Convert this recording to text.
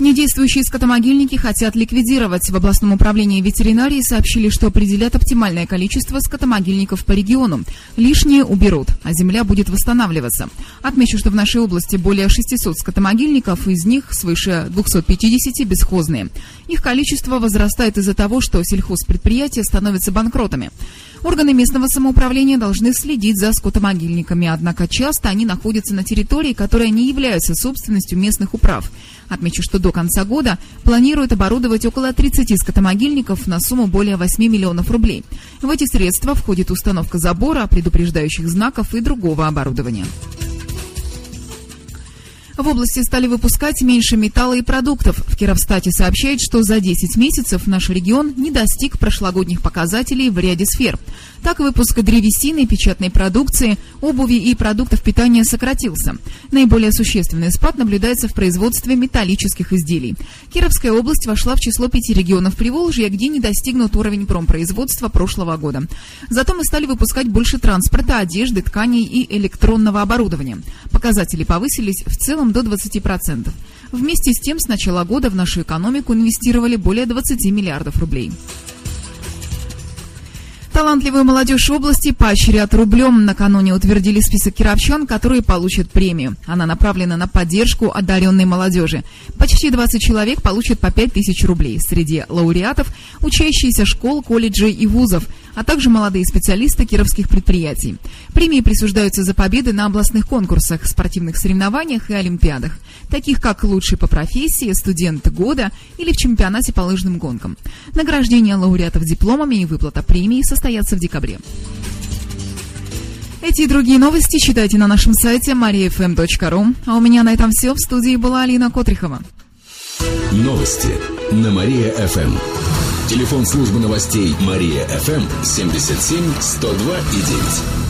Недействующие скотомогильники хотят ликвидировать. В областном управлении ветеринарии сообщили, что определят оптимальное количество скотомогильников по региону. Лишние уберут, а земля будет восстанавливаться. Отмечу, что в нашей области более 600 скотомогильников, из них свыше 250 бесхозные. Их количество возрастает из-за того, что сельхозпредприятия становятся банкротами. Органы местного самоуправления должны следить за скотомогильниками, однако часто они находятся на территории, которая не является собственностью местных управ. Отмечу, что до конца года планируют оборудовать около 30 скотомогильников на сумму более 8 миллионов рублей. В эти средства входит установка забора, предупреждающих знаков и другого оборудования. В области стали выпускать меньше металла и продуктов. В Кировстате сообщает, что за 10 месяцев наш регион не достиг прошлогодних показателей в ряде сфер. Так, выпуск древесины, печатной продукции, обуви и продуктов питания сократился. Наиболее существенный спад наблюдается в производстве металлических изделий. Кировская область вошла в число 5 регионов Приволжья, где не достигнут уровень промпроизводства прошлого года. Зато мы стали выпускать больше транспорта, одежды, тканей и электронного оборудования. Показатели повысились в целом до 20%. Вместе с тем, с начала года в нашу экономику инвестировали более 20 миллиардов рублей. Талантливую молодежь области поощрят рублем. Накануне утвердили список кировчан, которые получат премию. Она направлена на поддержку одаренной молодежи. Почти 20 человек получат по 5 тысяч рублей. Среди лауреатов учащиеся школ, колледжей и вузов, а также молодые специалисты кировских предприятий. Премии присуждаются за победы на областных конкурсах, спортивных соревнованиях и олимпиадах, таких как лучший по профессии, студент года или в чемпионате по лыжным гонкам. Награждение лауреатов дипломами и выплата премии состоятся в декабре. Эти и другие новости читайте на нашем сайте mariafm.ru. А у меня на этом все. В студии была Алина Котрихова. Новости на Мария ФМ. Телефон службы новостей Мария ФМ 77 102 и 9.